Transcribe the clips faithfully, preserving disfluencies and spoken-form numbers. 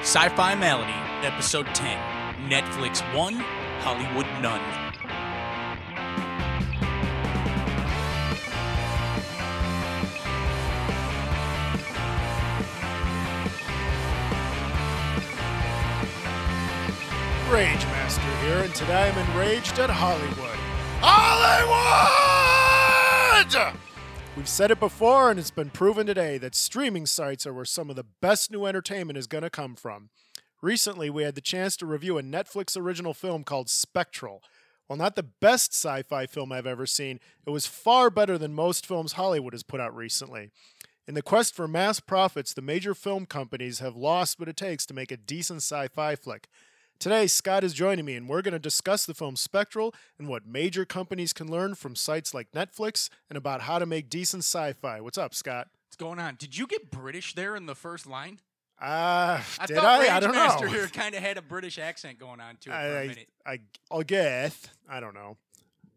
Sci-Fi Melody, Episode ten, Netflix one, Hollywood none. Rage Master here, and today I'm enraged at Hollywood. Hollywood! We've said it before, and it's been proven today that streaming sites are where some of the best new entertainment is going to come from. Recently, we had the chance to review a Netflix original film called Spectral. While not the best sci-fi film I've ever seen, it was far better than most films Hollywood has put out recently. In the quest for mass profits, the major film companies have lost what it takes to make a decent sci-fi flick. Today, Scott is joining me, and we're going to discuss the film Spectral and what major companies can learn from sites like Netflix and about how to make decent sci-fi. What's up, Scott? What's going on? Did you get British there in the first line? Uh, I did I? Rage I don't Master know. Here kind of had a British accent going on to it I, for a minute. I, I, I'll guess. I don't know.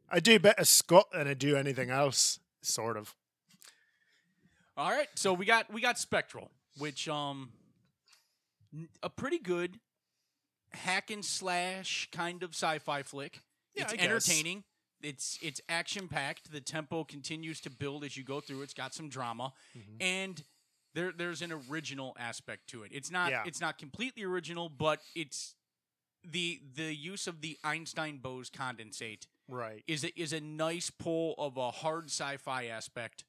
I do better Scott than I do anything else, sort of. All right, so we got we got Spectral, which um, a pretty good hack and slash kind of sci-fi flick. Yeah, it's I entertaining. Guess. It's it's action packed. The tempo continues to build as you go through. It's got some drama, mm-hmm. and There, there's an original aspect to it. It's not, yeah. it's not completely original, but it's the the use of the Einstein Bose condensate. Right, is a, is a nice pull of a hard sci-fi aspect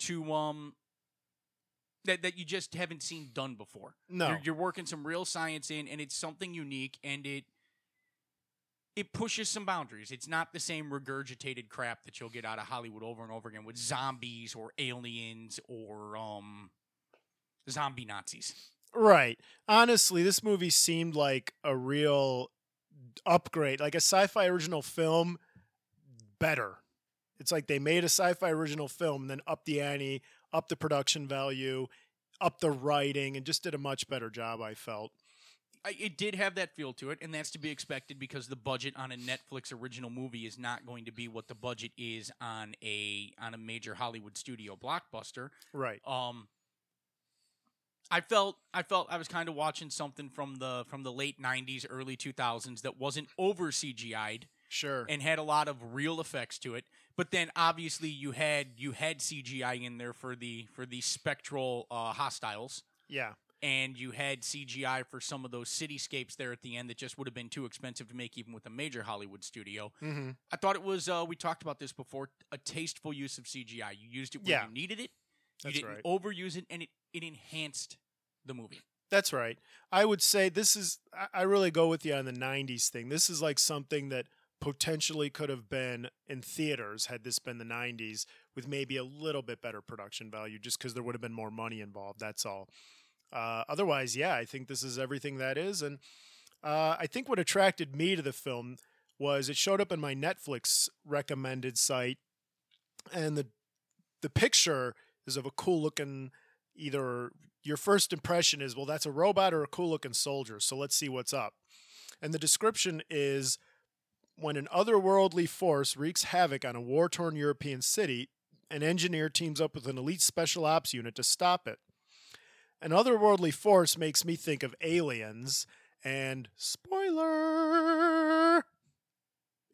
to um that that you just haven't seen done before. No, you're, you're working some real science in, and it's something unique, and it it pushes some boundaries. It's not the same regurgitated crap that you'll get out of Hollywood over and over again with zombies or aliens or um. Zombie Nazis. Right. Honestly, this movie seemed like a real upgrade, like a sci-fi original film, better. It's like they made a sci-fi original film and then up the ante, up the production value, up the writing, and just did a much better job, I felt. It did have that feel to it, and that's to be expected because the budget on a Netflix original movie is not going to be what the budget is on a on a major Hollywood studio blockbuster. Right. Um. I felt I felt I was kind of watching something from the from the late nineties, early two thousands that wasn't over C G I'd, sure, and had a lot of real effects to it. But then obviously you had you had C G I in there for the for the spectral uh, hostiles, yeah, and you had C G I for some of those cityscapes there at the end that just would have been too expensive to make even with a major Hollywood studio. Mm-hmm. I thought it was uh, we talked about this before, a tasteful use of C G I. You used it when yeah. you needed it. That's you didn't right. overuse it, and it. It enhanced the movie. That's right. I would say this is, I really go with you on the nineties thing. This is like something that potentially could have been in theaters had this been the nineties with maybe a little bit better production value just because there would have been more money involved. That's all. Uh, otherwise, yeah, I think this is everything that is. And uh, I think what attracted me to the film was it showed up in my Netflix recommended site. And the the picture is of a cool looking... Either your first impression is, well, that's a robot or a cool-looking soldier, so let's see what's up. And the description is, when an otherworldly force wreaks havoc on a war-torn European city, an engineer teams up with an elite special ops unit to stop it. An otherworldly force makes me think of aliens, and spoiler,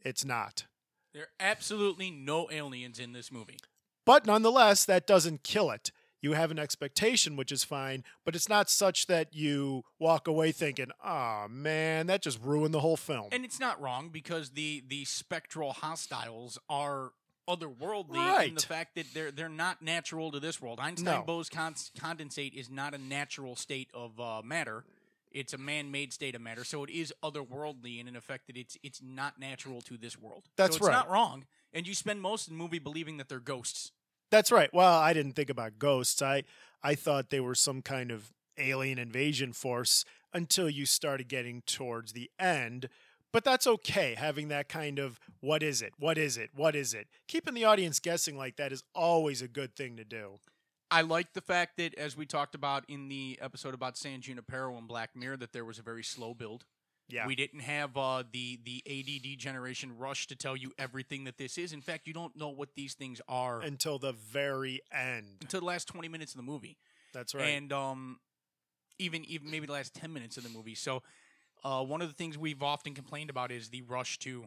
it's not. There are absolutely no aliens in this movie. But nonetheless, that doesn't kill it. You have an expectation, which is fine, but it's not such that you walk away thinking, oh, man, that just ruined the whole film. And it's not wrong because the the spectral hostiles are otherworldly right. in the fact that they're they're not natural to this world. Einstein no. Bose con- condensate is not a natural state of uh, matter. It's a man-made state of matter, so it is otherworldly in an effect that it's it's not natural to this world. That's so it's right. It's not wrong, and you spend most of the movie believing that they're ghosts. That's right. Well, I didn't think about ghosts. I I thought they were some kind of alien invasion force until you started getting towards the end. But that's okay, having that kind of, what is it? What is it? What is it? Keeping the audience guessing like that is always a good thing to do. I like the fact that, as we talked about in the episode about San Junipero and Black Mirror, that there was a very slow build. Yeah. We didn't have uh, the, the A D D generation rush to tell you everything that this is. In fact, you don't know what these things are. Until the very end. Until the last twenty minutes of the movie. That's right. And um, even even maybe the last ten minutes of the movie. So uh, one of the things we've often complained about is the rush to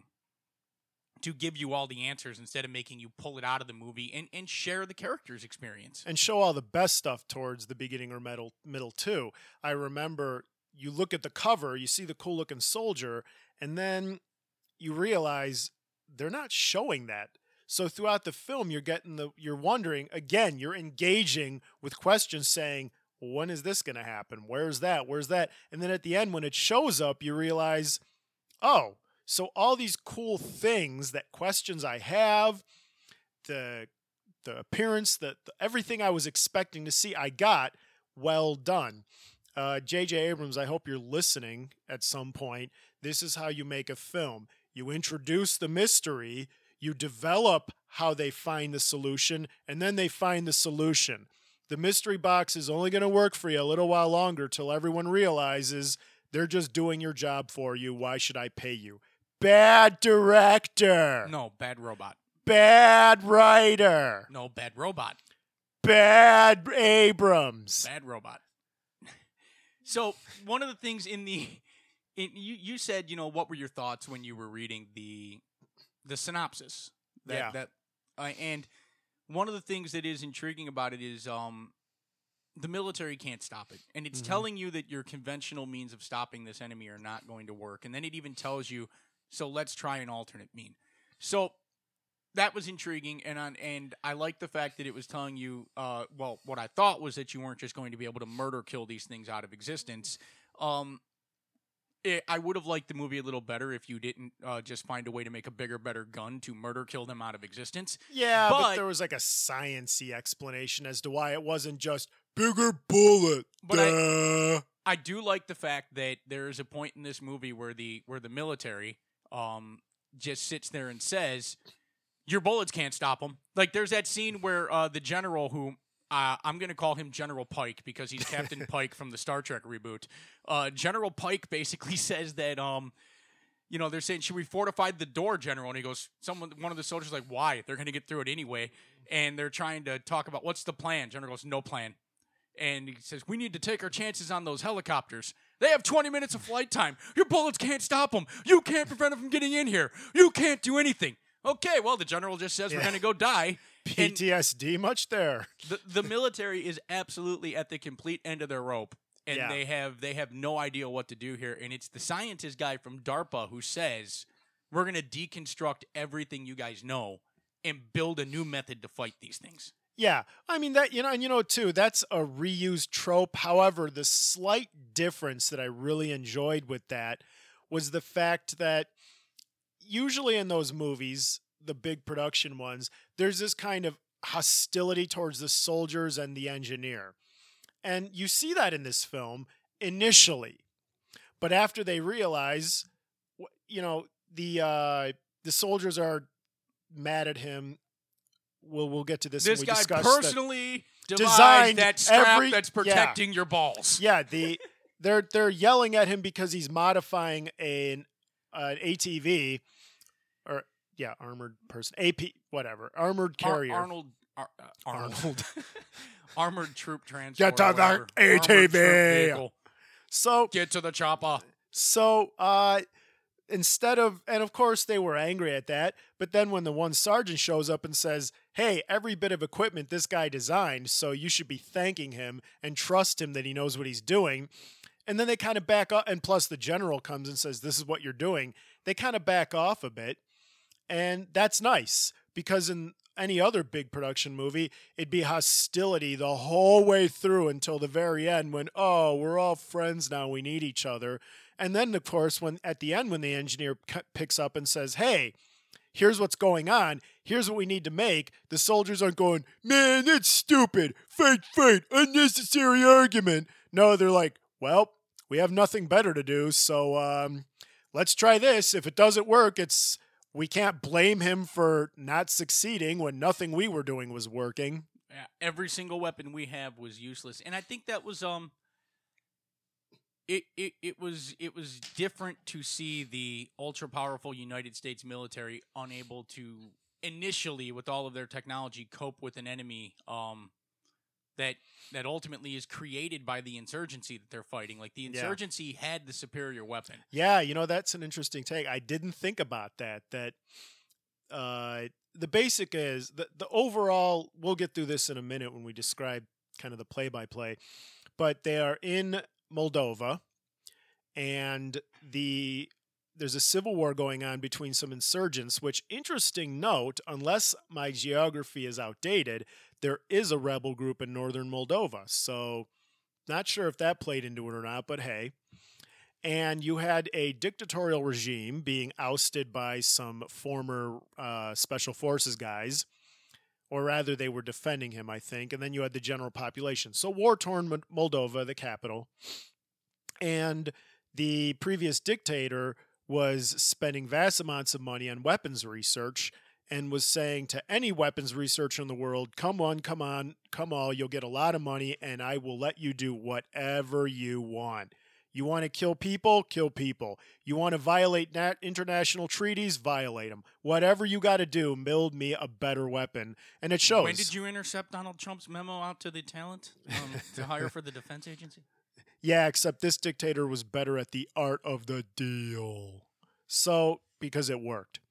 to give you all the answers instead of making you pull it out of the movie and, and share the character's experience. And show all the best stuff towards the beginning or middle, middle too. I remember you look at the cover, you see the cool-looking soldier, and then you realize they're not showing that. So throughout the film, you're getting the, you're wondering, again, you're engaging with questions saying, well, when is this going to happen? Where's that? Where's that? And then at the end, when it shows up, you realize, oh, so all these cool things, that questions I have, the the appearance, the, the everything I was expecting to see, I got. Well done. Uh, J J. Abrams, I hope you're listening at some point. This is how you make a film. You introduce the mystery, you develop how they find the solution, and then they find the solution. The mystery box is only going to work for you a little while longer till everyone realizes they're just doing your job for you. Why should I pay you? Bad director. No, bad robot. Bad writer. No, bad robot. Bad Abrams. Bad robot. So one of the things in the, in, you you said, you know, what were your thoughts when you were reading the the synopsis? That, yeah. That, uh, and one of the things that is intriguing about it is um the military can't stop it, and it's mm-hmm. telling you that your conventional means of stopping this enemy are not going to work, and then it even tells you, so let's try an alternate mean. So that was intriguing, and on, and I like the fact that it was telling you, uh, well, what I thought was that you weren't just going to be able to murder kill these things out of existence. Um, it, I would have liked the movie a little better if you didn't uh, just find a way to make a bigger, better gun to murder kill them out of existence. Yeah, but, but there was like a science-y explanation as to why it wasn't just bigger bullet. But I, I do like the fact that there is a point in this movie where the where the military um, just sits there and says, your bullets can't stop them. Like, there's that scene where uh, the general who, uh, I'm going to call him General Pike because he's Captain Pike from the Star Trek reboot. Uh, General Pike basically says that, um, you know, they're saying, should we fortify the door, General? And he goes, someone, one of the soldiers is like, why? They're going to get through it anyway. And they're trying to talk about, what's the plan? General goes, no plan. And he says, we need to take our chances on those helicopters. They have twenty minutes of flight time. Your bullets can't stop them. You can't prevent them from getting in here. You can't do anything. Okay, well, the general just says yeah. we're going to go die. P T S D and much there. The, the military is absolutely at the complete end of their rope, and yeah. they have they have no idea what to do here. And it's the scientist guy from DARPA who says, we're going to deconstruct everything you guys know and build a new method to fight these things. Yeah, I mean, that, you know, and you know, too, that's a reused trope. However, the slight difference that I really enjoyed with that was the fact that usually in those movies, the big production ones, there's this kind of hostility towards the soldiers and the engineer. And you see that in this film initially. But after they realize, you know, the uh, the soldiers are mad at him. We'll, we'll get to this. This when we guy personally the, designed that strap every, that's protecting yeah, your balls. Yeah, the they're they're yelling at him because he's modifying an Uh, A T V, or yeah, armored person, A P, whatever, armored carrier. Ar- Arnold, Ar- uh, Arnold, armored troop transport. Get to the A T V. So get to the chopper. So, uh, instead of, and of course they were angry at that, but then when the one sergeant shows up and says, "Hey, every bit of equipment this guy designed, so you should be thanking him and trust him that he knows what he's doing." And then they kind of back up, and plus the general comes and says, this is what you're doing. They kind of back off a bit, and that's nice, because in any other big production movie, it'd be hostility the whole way through until the very end when, oh, we're all friends now, we need each other. And then, of course, when at the end when the engineer c- picks up and says, hey, here's what's going on, here's what we need to make, the soldiers aren't going, man, that's stupid, fake fight, unnecessary argument. No, they're like, well, we have nothing better to do, so um, let's try this. If it doesn't work, it's we can't blame him for not succeeding when nothing we were doing was working. Yeah, every single weapon we have was useless, and I think that was um, it it it was it was different to see the ultra powerful United States military unable to initially, with all of their technology, cope with an enemy um that that ultimately is created by the insurgency that they're fighting. Like, the insurgency yeah. had the superior weapon. Yeah, you know, that's an interesting take. I didn't think about that, that uh, the basic is, the, the overall, we'll get through this in a minute when we describe kind of the play-by-play, but they are in Moldova, and the... there's a civil war going on between some insurgents, which, interesting note, unless my geography is outdated, there is a rebel group in northern Moldova. So not sure if that played into it or not, but hey. And you had a dictatorial regime being ousted by some former uh, special forces guys, or rather they were defending him, I think. And then you had the general population. So war-torn Moldova, the capital. And the previous dictator was spending vast amounts of money on weapons research and was saying to any weapons researcher in the world, come on, come on, come all, you'll get a lot of money and I will let you do whatever you want. You want to kill people? Kill people. You want to violate nat- international treaties? Violate them. Whatever you got to do, build me a better weapon. And it shows. When did you intercept Donald Trump's memo out to the talent um, to hire for the defense agency? Yeah, except this dictator was better at the art of the deal. So, because it worked.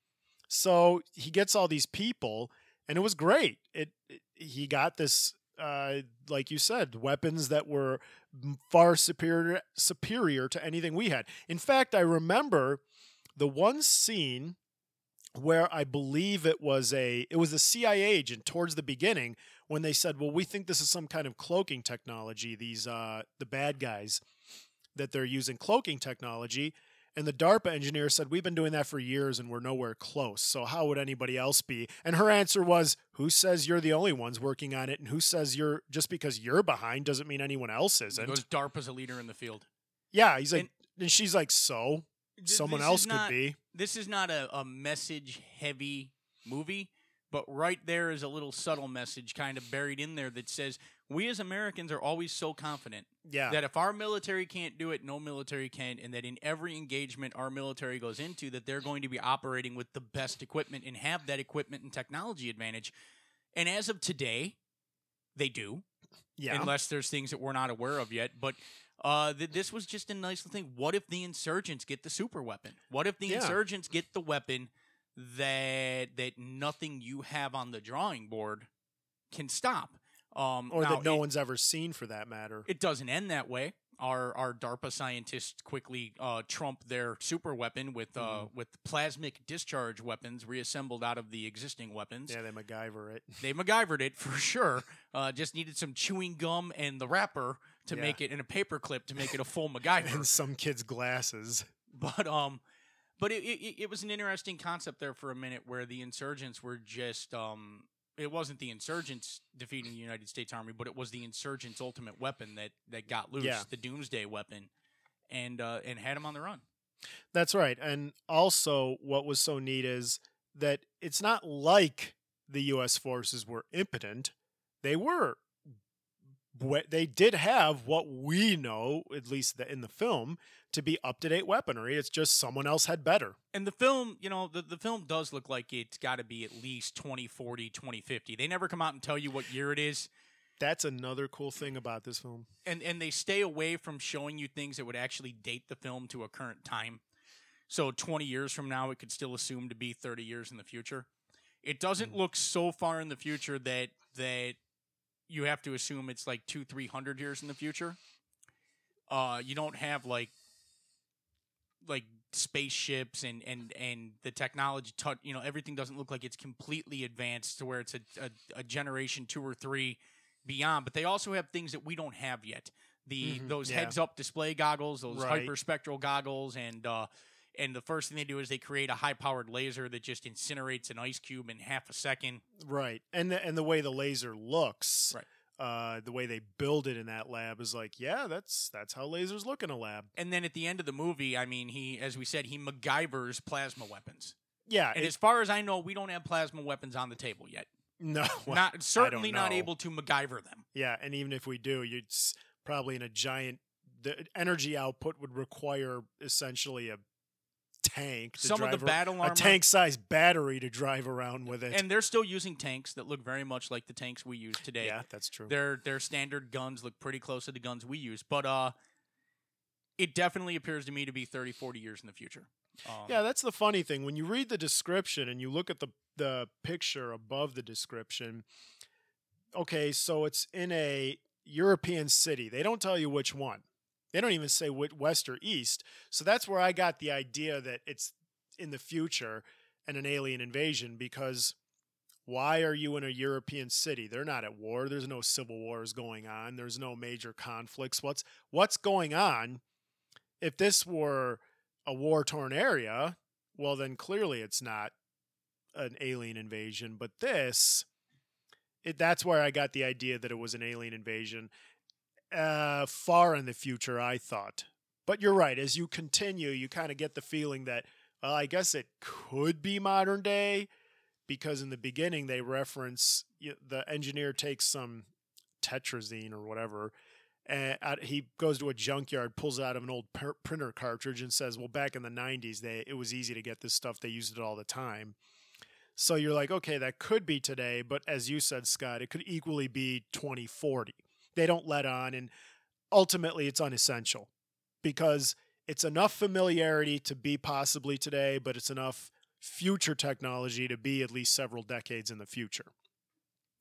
So, he gets all these people, and it was great. It, it he got this, uh, like you said, weapons that were far superior, superior to anything we had. In fact, I remember the one scene where I believe it was a it was a C I A agent towards the beginning when they said, well, we think this is some kind of cloaking technology, these uh, the bad guys, that they're using cloaking technology. And the DARPA engineer said, we've been doing that for years and we're nowhere close, so how would anybody else be? And her answer was, who says you're the only ones working on it, and who says you're just because you're behind doesn't mean anyone else isn't? Because DARPA's a leader in the field. Yeah, he's like, and, and she's like, so? Th- someone else could not, be. This is not a, a message-heavy movie. But right there is a little subtle message kind of buried in there that says, we as Americans are always so confident yeah. that if our military can't do it, no military can, and that in every engagement our military goes into, that they're going to be operating with the best equipment and have that equipment and technology advantage. And as of today, they do, yeah. unless there's things that we're not aware of yet. But uh, th- this was just a nice little thing. What if the insurgents get the super weapon? What if the yeah. insurgents get the weapon that that nothing you have on the drawing board can stop? Um, or now, that no it, one's ever seen, for that matter. It doesn't end that way. Our our DARPA scientists quickly uh, trump their super weapon with, uh, mm. with plasmic discharge weapons reassembled out of the existing weapons. Yeah, they MacGyver it. They MacGyvered it, for sure. Uh, just needed some chewing gum and the wrapper to yeah. make it, and a paper clip to make it a full MacGyver. And some kid's glasses. But, um... But it, it it was an interesting concept there for a minute, where the insurgents were just um, it wasn't the insurgents defeating the United States Army, but it was the insurgents' ultimate weapon that, that got loose, yeah. the doomsday weapon, and uh, and had them on the run. That's right. And also, what was so neat is that it's not like the U S forces were impotent; they were. They did have what we know, at least in the film, to be up-to-date weaponry. It's just someone else had better. And the film, you know, the, the film does look like it's got to be at least twenty forty, twenty fifty. They never come out and tell you what year it is. That's another cool thing about this film. And and they stay away from showing you things that would actually date the film to a current time. So twenty years from now, it could still assume to be thirty years in the future. It doesn't look so far in the future that that... you have to assume it's like two, three hundred years in the future. Uh, you don't have like like spaceships and and, and the technology. T- you know, everything doesn't look like it's completely advanced to where it's a, a, a generation two or three beyond. But they also have things that we don't have yet. The mm-hmm, those yeah. heads up display goggles, those right. hyperspectral goggles, and uh, and the first thing they do is they create a high powered laser that just incinerates an ice cube in half a second. Right, and the, and the way the laser looks, right. uh, the way they build it in that lab is like, yeah, that's that's how lasers look in a lab. And then at the end of the movie, I mean, he, as we said, he MacGyvers plasma weapons. Yeah, and it, as far as I know, we don't have plasma weapons on the table yet. No, well, not certainly not able to MacGyver them. Yeah, and even if we do, it's probably in a giant. The energy output would require essentially a tank. To Some drive of the battle around, armor. A tank-sized battery to drive around with it. And they're still using tanks that look very much like the tanks we use today. Yeah, that's true. Their their standard guns look pretty close to the guns we use. But uh, it definitely appears to me to be thirty, forty years in the future. Um, yeah, that's the funny thing. When you read the description and you look at the the picture above the description, okay, so it's in a European city. They don't tell you which one. They don't even say west or east. So that's where I got the idea that it's in the future and an alien invasion, because why are you in a European city? They're not at war. There's no civil wars going on. There's no major conflicts. What's what's going on? If this were a war-torn area, well, then clearly it's not an alien invasion. But this, it, that's where I got the idea that it was an alien invasion. Uh, far in the future, I thought. But you're right. As you continue, you kind of get the feeling that, well, I guess it could be modern day, because in the beginning they reference you know, the engineer takes some tetrazine or whatever, and uh, he goes to a junkyard, pulls out of an old per- printer cartridge, and says, "Well, back in the nineties, they it was easy to get this stuff. They used it all the time." So you're like, okay, that could be today, but as you said, Scott, it could equally be twenty forty. They don't let on, and ultimately it's unessential because it's enough familiarity to be possibly today, but it's enough future technology to be at least several decades in the future.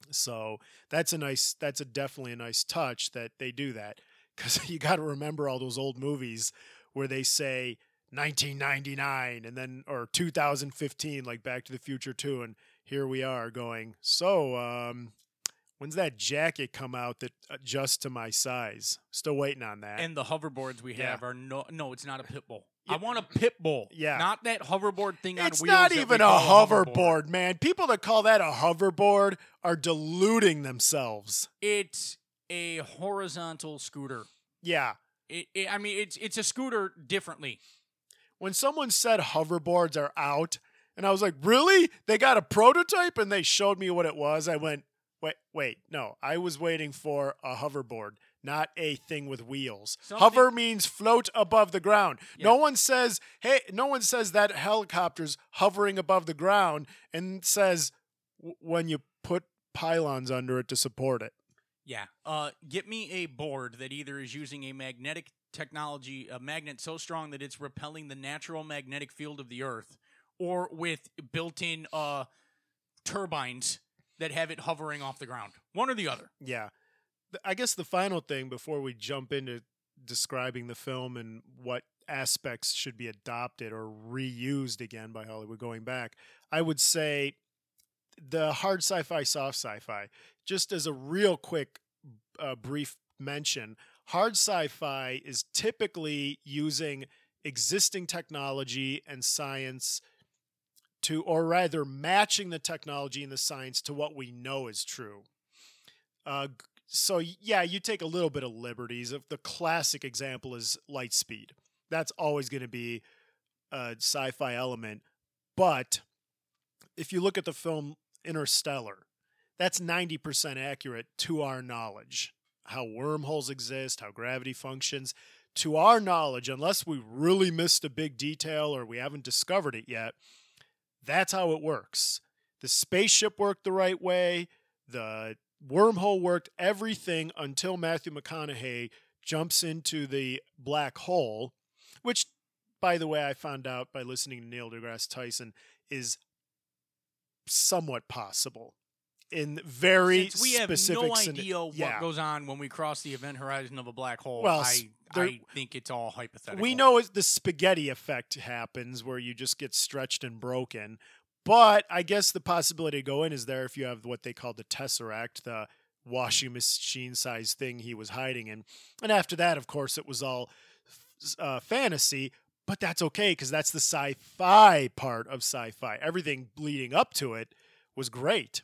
So that's a nice, that's a definitely a nice touch that they do that, because you got to remember all those old movies where they say nineteen ninety-nine and then, or two thousand fifteen, like Back to the Future two. And here we are going, so, um, when's that jacket come out that adjusts to my size? Still waiting on that. And the hoverboards we have yeah. are no, no, it's not a pit bull. Yeah. I want a pit bull. Yeah. Not that hoverboard thing it's on wheels. It's not even a hoverboard, hoverboard, man. People that call that a hoverboard are deluding themselves. It's a horizontal scooter. Yeah. It, it, I mean, it's it's a scooter differently. When someone said hoverboards are out, and I was like, really? They got a prototype? And they showed me what it was. I went, Wait, wait, no. I was waiting for a hoverboard, not a thing with wheels. Something. Hover means float above the ground. Yeah. No one says, hey, no one says that helicopter's hovering above the ground and says w- when you put pylons under it to support it. Yeah. Uh, get me a board that either is using a magnetic technology, a magnet so strong that it's repelling the natural magnetic field of the Earth, or with built-in uh, turbines that have it hovering off the ground. One or the other. Yeah. I guess the final thing before we jump into describing the film and what aspects should be adopted or reused again by Hollywood going back, I would say the hard sci-fi, soft sci-fi. Just as a real quick, uh, brief mention, hard sci-fi is typically using existing technology and science to, or rather matching the technology and the science to what we know is true. Uh, so, yeah, you take a little bit of liberties. The classic example is light speed. That's always going to be a sci-fi element. But if you look at the film Interstellar, that's ninety percent accurate to our knowledge. How wormholes exist, how gravity functions. To our knowledge, unless we really missed a big detail or we haven't discovered it yet, that's how it works. The spaceship worked the right way. The wormhole worked, everything, until Matthew McConaughey jumps into the black hole, which, by the way, I found out by listening to Neil deGrasse Tyson is somewhat possible in very specific... Since we have no idea scenario. what yeah. goes on when we cross the event horizon of a black hole, well, I... There, I think it's all hypothetical. We know the spaghetti effect happens where you just get stretched and broken. But I guess the possibility to go in is there if you have what they call the tesseract, the washing machine size thing he was hiding in. And after that, of course, it was all uh, fantasy. But that's okay, because that's the sci-fi part of sci-fi. Everything leading up to it was great.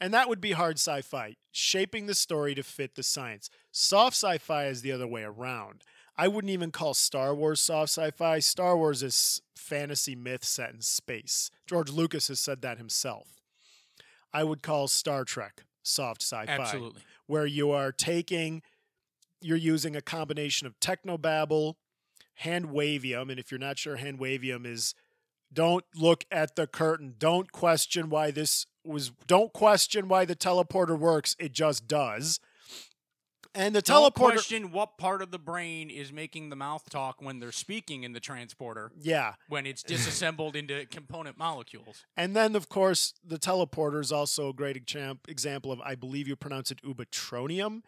And that would be hard sci-fi, shaping the story to fit the science. Soft sci-fi is the other way around. I wouldn't even call Star Wars soft sci-fi. Star Wars is fantasy myth set in space. George Lucas has said that himself. I would call Star Trek soft sci-fi. Absolutely. Where you are taking, you're using a combination of technobabble, hand wavium. And if you're not sure, hand wavium is don't look at the curtain. Don't question why this was. Don't question why the teleporter works. It just does. And the teleporter. Don't question what part of the brain is making the mouth talk when they're speaking in the transporter. Yeah. When it's disassembled into component molecules. And then, of course, the teleporter is also a great example of, I believe you pronounce it ubitronium.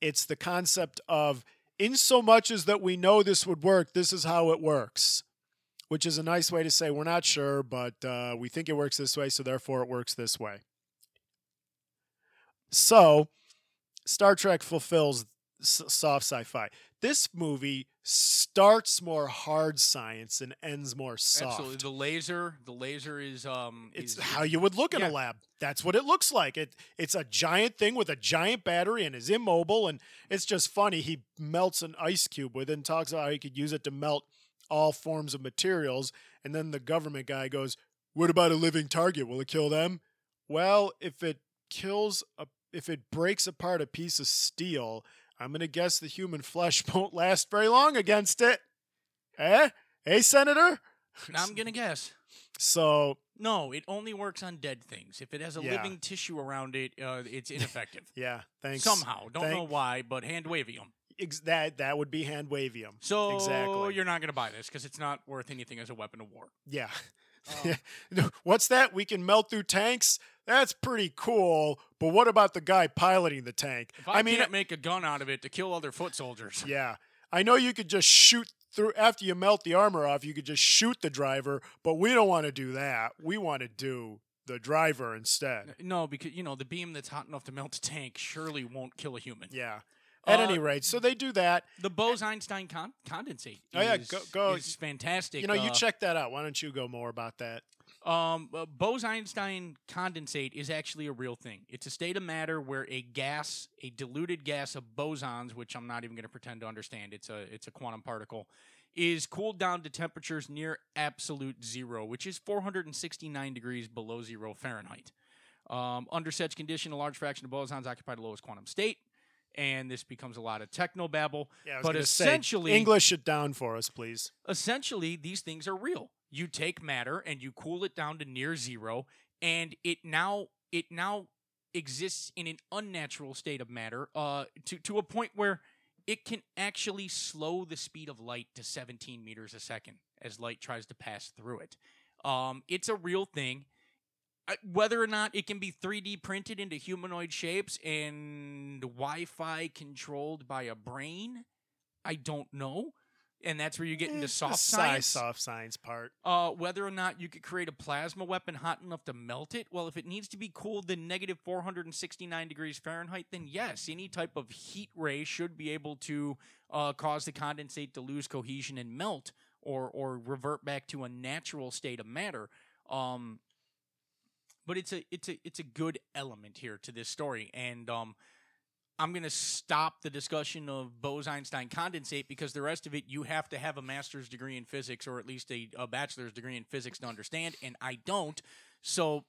It's the concept of, in so much as that we know this would work, this is how it works. Which is a nice way to say, we're not sure, but uh, we think it works this way, so therefore it works this way. So Star Trek fulfills soft sci-fi. This movie starts more hard science and ends more soft. Absolutely. The laser, the laser is... Um, it's is, how you would look in yeah. a lab. That's what it looks like. It It's a giant thing with a giant battery and is immobile, and it's just funny. He melts an ice cube with it and talks about how he could use it to melt all forms of materials, and then the government guy goes, what about a living target? Will it kill them? Well, if it kills a If it breaks apart a piece of steel, I'm going to guess the human flesh won't last very long against it. Eh? Eh, Senator? I'm going to guess. So. No, it only works on dead things. If it has a yeah. living tissue around it, uh, it's ineffective. yeah, thanks. Somehow. Don't Thank- know why, but hand wavium. Ex- that, that would be hand wavium. So exactly. You're not going to buy this because it's not worth anything as a weapon of war. Yeah. Um. What's that? We can melt through tanks? That's pretty cool, but what about the guy piloting the tank? If I, I mean, can't make a gun out of it to kill other foot soldiers. Yeah. I know you could just shoot through, after you melt the armor off, you could just shoot the driver, but we don't want to do that. We want to do the driver instead. No, because, you know, the beam that's hot enough to melt a tank surely won't kill a human. Yeah. At uh, any rate, so they do that. The Bose-Einstein con- condensate oh, yeah, is, go, go. is fantastic. You know, uh, you check that out. Why don't you go more about that? Um, Bose-Einstein condensate is actually a real thing. It's a state of matter where a gas, a diluted gas of bosons, which I'm not even going to pretend to understand, it's a it's a quantum particle, is cooled down to temperatures near absolute zero, which is four hundred sixty-nine degrees below zero Fahrenheit. Um, under such condition, a large fraction of bosons occupy the lowest quantum state. And this becomes a lot of technobabble. Yeah, I was but essentially, say, English it down for us, please. Essentially, these things are real. You take matter and you cool it down to near zero, and it now it now exists in an unnatural state of matter, uh, to to a point where it can actually slow the speed of light to seventeen meters a second as light tries to pass through it. Um, it's a real thing. Whether or not it can be three D printed into humanoid shapes and Wi-Fi controlled by a brain, I don't know. And that's where you get into soft science. Soft science part. Uh, whether or not you could create a plasma weapon hot enough to melt it, well, if it needs to be cooled to negative four hundred sixty-nine degrees Fahrenheit, then yes, any type of heat ray should be able to uh, cause the condensate to lose cohesion and melt, or or revert back to a natural state of matter. Um... But it's a it's a it's a good element here to this story, and um, I'm gonna stop the discussion of Bose-Einstein condensate because the rest of it you have to have a master's degree in physics or at least a, a bachelor's degree in physics to understand, and I don't. So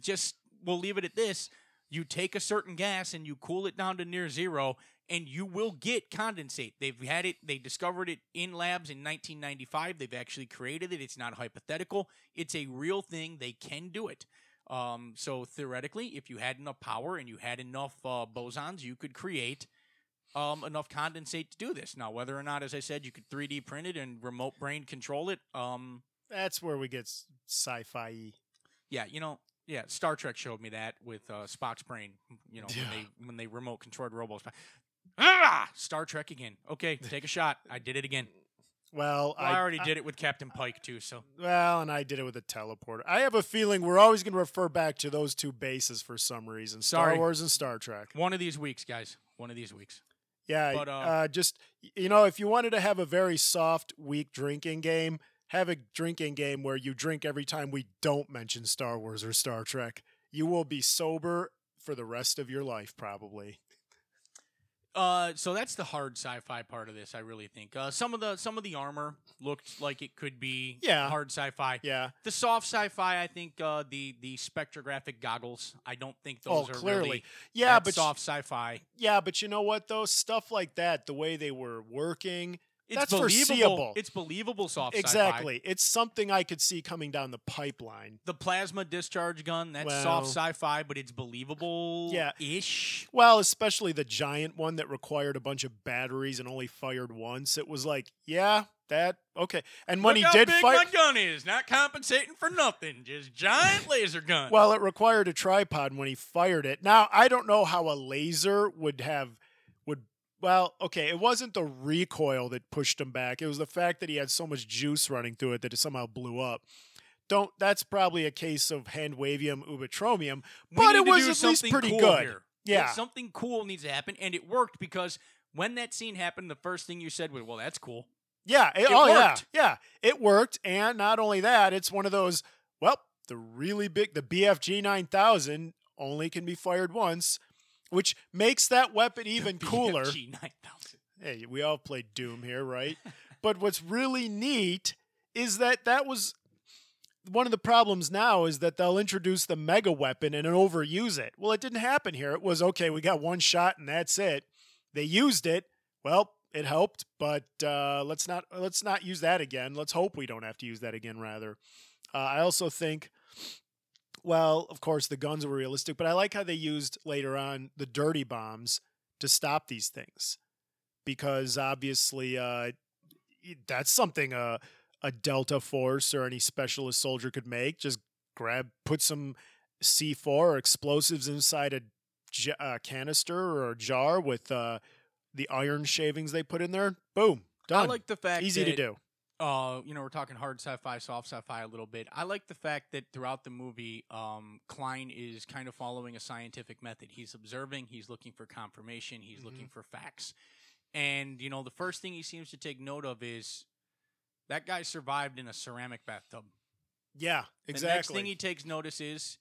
just we'll leave it at this: you take a certain gas and you cool it down to near zero, and you will get condensate. They've had it; they discovered it in labs in nineteen ninety-five. They've actually created it. It's not hypothetical; it's a real thing. They can do it. Um, so theoretically, if you had enough power and you had enough uh, bosons, you could create um, enough condensate to do this. Now, whether or not, as I said, you could three D print it and remote brain control it. Um, That's where we get sci-fi. Yeah, you know, yeah, Star Trek showed me that with uh, Spock's brain, you know, yeah. when they when they remote controlled Robo Spock. Ah! Star Trek again. Okay, take a shot. I did it again. Well, well I, I already I, did it with Captain Pike, too. So Well, and I did it with a teleporter. I have a feeling we're always going to refer back to those two bases for some reason, Sorry. Star Wars and Star Trek. One of these weeks, guys. One of these weeks. Yeah, but, uh, uh, just, you know, if you wanted to have a very soft, weak drinking game, have a drinking game where you drink every time we don't mention Star Wars or Star Trek. You will be sober for the rest of your life, probably. Uh, so that's the hard sci-fi part of this, I really think. Uh, some of the some of the armor looked like it could be yeah. hard sci-fi. Yeah. The soft sci-fi, I think uh, the the spectrographic goggles, I don't think those oh, are clearly. really yeah, but soft sci-fi. Yeah, but you know what, though? Stuff like that, the way they were working It's That's believable. foreseeable. It's believable soft exactly. sci-fi. It's something I could see coming down the pipeline. The plasma discharge gun, that's well, soft sci-fi, but it's believable-ish. Yeah. Well, especially the giant one that required a bunch of batteries and only fired once. It was like, yeah, that, okay. And when Look he how did big fire... my gun is, not compensating for nothing, just giant laser gun. Well, it required a tripod when he fired it. Now, I don't know how a laser would have... Well, okay, it wasn't the recoil that pushed him back. It was the fact that he had so much juice running through it that it somehow blew up. Don't. That's probably a case of handwavium ubitromium, but it was at least pretty cool good. Here. Yeah, but something cool needs to happen, and it worked because when that scene happened, the first thing you said was, well, that's cool. Yeah, it, it oh, worked. Yeah, yeah, it worked, and not only that, it's one of those, well, the really big, the B F G nine thousand only can be fired once, which makes that weapon even cooler. B F G nine thousand. Hey, we all played Doom here, right? But what's really neat is that that was one of the problems now is that they'll introduce the mega weapon and overuse it. Well, it didn't happen here. It was, okay, we got one shot and that's it. They used it. Well, it helped, but uh, let's not let's not use that again. Let's hope we don't have to use that again, rather. Uh, I also think... Well, of course, the guns were realistic, but I like how they used later on the dirty bombs to stop these things, because obviously uh, that's something a, a Delta Force or any specialist soldier could make. Just grab, put some C four or explosives inside a j- uh, canister or a jar with uh, the iron shavings they put in there. Boom, done. I like the fact easy that- to do. Uh, you know, we're talking hard sci-fi, soft sci-fi a little bit. I like the fact that throughout the movie, um, Klein is kind of following a scientific method. He's observing, he's looking for confirmation, he's mm-hmm. looking for facts. And, you know, the first thing he seems to take note of is that guy survived in a ceramic bathtub. Yeah, exactly. The next thing he takes notice is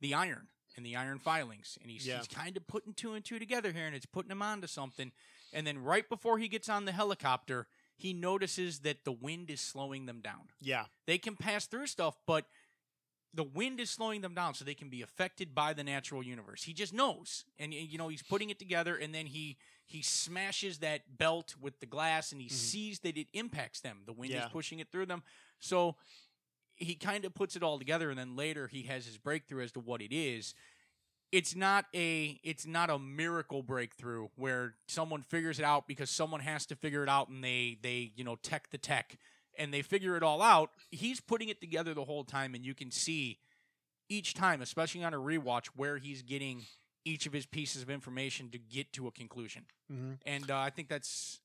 the iron and the iron filings. And he's, yeah. he's kind of putting two and two together here, and it's putting him onto something. And then right before he gets on the helicopter... he notices that the wind is slowing them down. Yeah. They can pass through stuff, but the wind is slowing them down so they can be affected by the natural universe. He just knows. And, you know, he's putting it together, and then he he smashes that belt with the glass, and he mm-hmm. sees that it impacts them. The wind yeah. is pushing it through them. So he kind of puts it all together, and then later he has his breakthrough as to what it is. It's not a it's not a miracle breakthrough where someone figures it out because someone has to figure it out and they they you know tech the tech and they figure it all out. He's putting it together the whole time, and you can see each time, especially on a rewatch, where he's getting each of his pieces of information to get to a conclusion. Mm-hmm. And uh, I think that's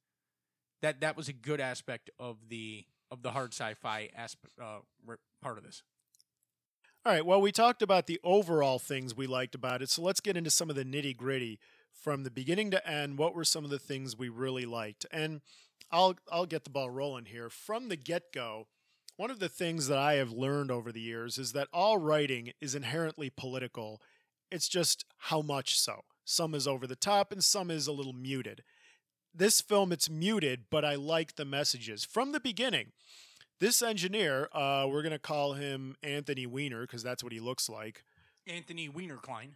that that was a good aspect of the of the hard sci-fi aspect uh, part of this. All right, well, we talked about the overall things we liked about it, so let's get into some of the nitty-gritty. From the beginning to end, what were some of the things we really liked? And I'll I'll get the ball rolling here. From the get-go, one of the things that I have learned over the years is that all writing is inherently political. It's just how much so. Some is over the top, and some is a little muted. This film, it's muted, but I like the messages. From the beginning... This engineer, uh, we're going to call him Anthony Weiner because that's what he looks like. Anthony Weiner Klein.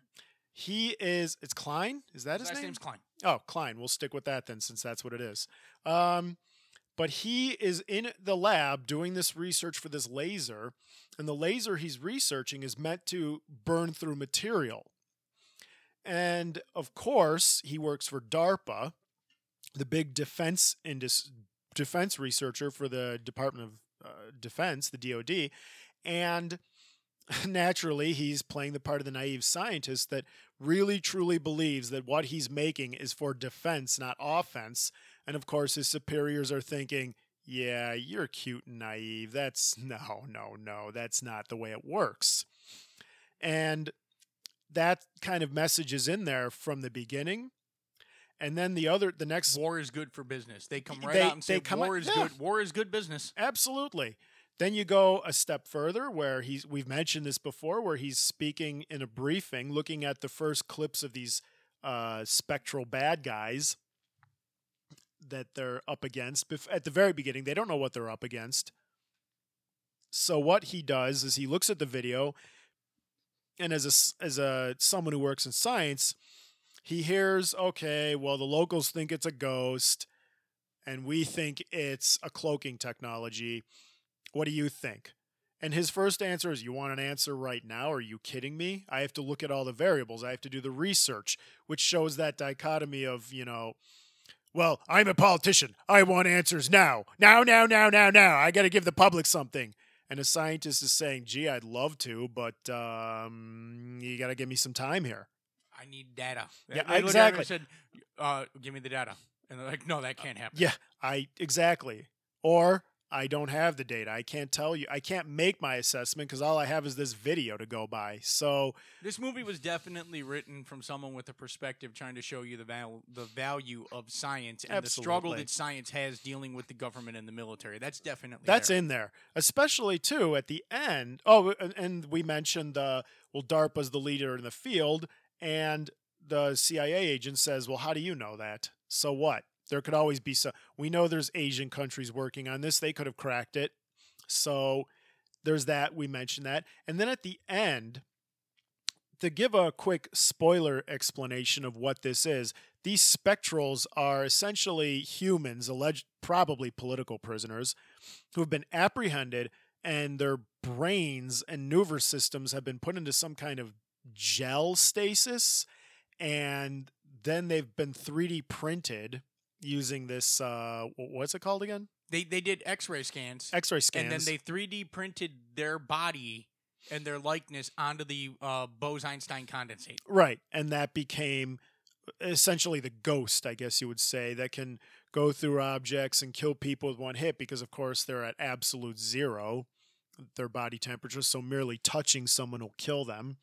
He is, it's Klein? Is that his, his name? His name's Klein. Oh, Klein. We'll stick with that then since that's what it is. Um, but he is in the lab doing this research for this laser, and the laser he's researching is meant to burn through material. And, of course, he works for DARPA, the big defense industry, defense researcher for the Department of Uh, Defense, the D O D, and naturally he's playing the part of the naive scientist that really truly believes that what he's making is for defense, not offense. And of course his superiors are thinking, yeah, you're cute and naive. That's no, no, no, that's not the way it works. And that kind of message is in there from the beginning. And then the other, the next... War is good for business. They come right they, out and say, war out, is yeah. good. War is good business. Absolutely. Then you go a step further where he's, we've mentioned this before, where he's speaking in a briefing, looking at the first clips of these uh, spectral bad guys that they're up against. At the very beginning, they don't know what they're up against. So what he does is he looks at the video, and as a, as a someone who works in science... He hears, okay, well, the locals think it's a ghost. and we think it's a cloaking technology. What do you think? And his first answer is, you want an answer right now? Are you kidding me? I have to look at all the variables. I have to do the research, which shows that dichotomy of, you know, well, I'm a politician. I want answers now. Now, now, now, now, now. I got to give the public something. And a scientist is saying, gee, I'd love to, but um, you got to give me some time here. I need data. Yeah, I exactly. I said, uh, give me the data. And they're like, no, that can't happen. Yeah, I exactly. Or... I don't have the data. I can't tell you. I can't make my assessment because all I have is this video to go by. So this movie was definitely written from someone with a perspective trying to show you the val- the value of science and absolutely. The struggle that science has dealing with the government and the military. That's definitely That's there. in there. Especially, too, at the end. Oh, and we mentioned, uh, well, DARPA's the leader in the field, and the C I A agent says, well, how do you know that? So what? There could always be some. We know there's Asian countries working on this. They could have cracked it. So there's that. We mentioned that. And then at the end, to give a quick spoiler explanation of what this is, these spectrals are essentially humans, alleged probably political prisoners, who have been apprehended, and their brains and nervous systems have been put into some kind of gel stasis, and then they've been three D printed. Using this, uh, what's it called again? They they did X-ray scans. X-ray scans. And then they three D printed their body and their likeness onto the uh, Bose-Einstein condensate. Right, and that became essentially the ghost, I guess you would say, that can go through objects and kill people with one hit because, of course, they're at absolute zero, their body temperature, so merely touching someone will kill them.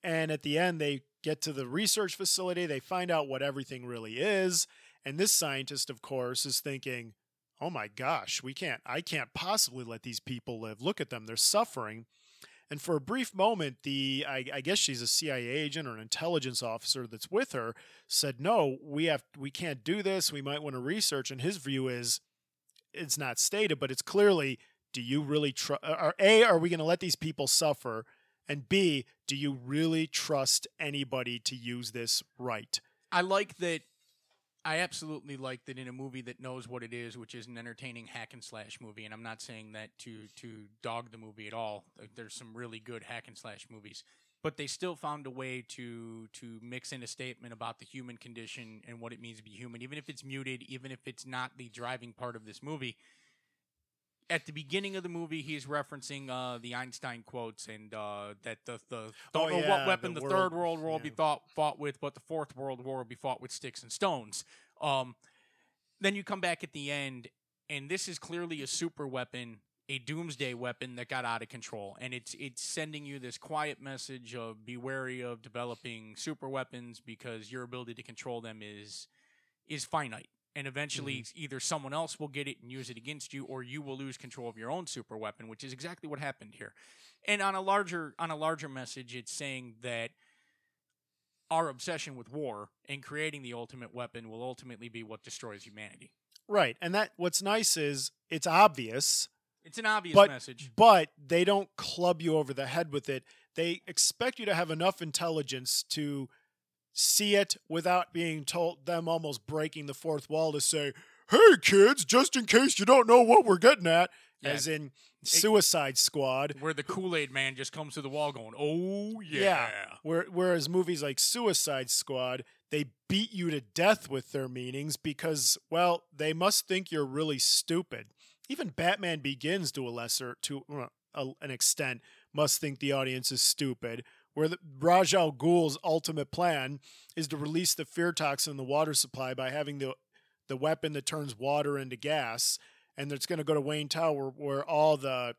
And at the end, they get to the research facility, they find out what everything really is. And this scientist, of course, is thinking, oh my gosh, we can't, I can't possibly let these people live. Look at them, they're suffering. And for a brief moment, the I, I guess she's a C I A agent or an intelligence officer that's with her said, no, we have, we can't do this. We might want to research. And his view is, it's not stated, but it's clearly, do you really trust, A, are we going to let these people suffer? And B, do you really trust anybody to use this right? I like that. I absolutely like that in a movie that knows what it is, which is an entertaining hack and slash movie. And I'm not saying that to to dog the movie at all. There's some really good hack and slash movies, but they still found a way to to mix in a statement about the human condition and what it means to be human, even if it's muted, even if it's not the driving part of this movie. At the beginning of the movie, he's referencing uh, the Einstein quotes and uh, that the, the don't oh, know yeah, what weapon the, the world, Third World War yeah. will be thought, fought with, but the Fourth World War will be fought with sticks and stones. Um, then you come back at the end, and this is clearly a super weapon, a doomsday weapon that got out of control. And it's it's sending you this quiet message of be wary of developing super weapons because your ability to control them is is finite. And eventually mm-hmm. either someone else will get it and use it against you, or you will lose control of your own super weapon, which is exactly what happened here. And on a larger on a larger message, it's saying that our obsession with war and creating the ultimate weapon will ultimately be what destroys humanity. Right. And that what's nice is it's obvious. It's an obvious but, message. But they don't club you over the head with it. They expect you to have enough intelligence to see it without being told, them almost breaking the fourth wall to say, hey, kids, just in case you don't know what we're getting at, yeah. as in Suicide Squad. Where the Kool-Aid man just comes to the wall going, oh, yeah. yeah. Where, whereas movies like Suicide Squad, they beat you to death with their meanings because, well, they must think you're really stupid. Even Batman Begins, to a lesser, to uh, a, an extent, must think the audience is stupid. Where the, Raj Al Ghul's ultimate plan is to release the fear toxin in the water supply by having the the weapon that turns water into gas, and it's going to go to Wayne Tower, where all the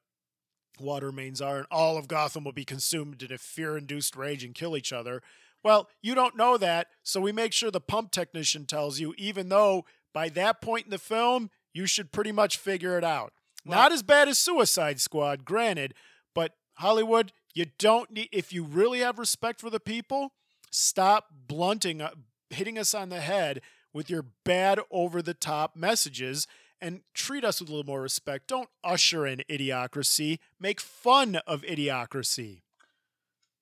water mains are, and all of Gotham will be consumed in a fear-induced rage and kill each other. Well, you don't know that, so we make sure the pump technician tells you, even though by that point in the film, you should pretty much figure it out. Well, not as bad as Suicide Squad, granted, but Hollywood... You don't need, if you really have respect for the people, stop blunting, uh, hitting us on the head with your bad over-the-top messages and treat us with a little more respect. Don't usher in idiocracy. Make fun of idiocracy.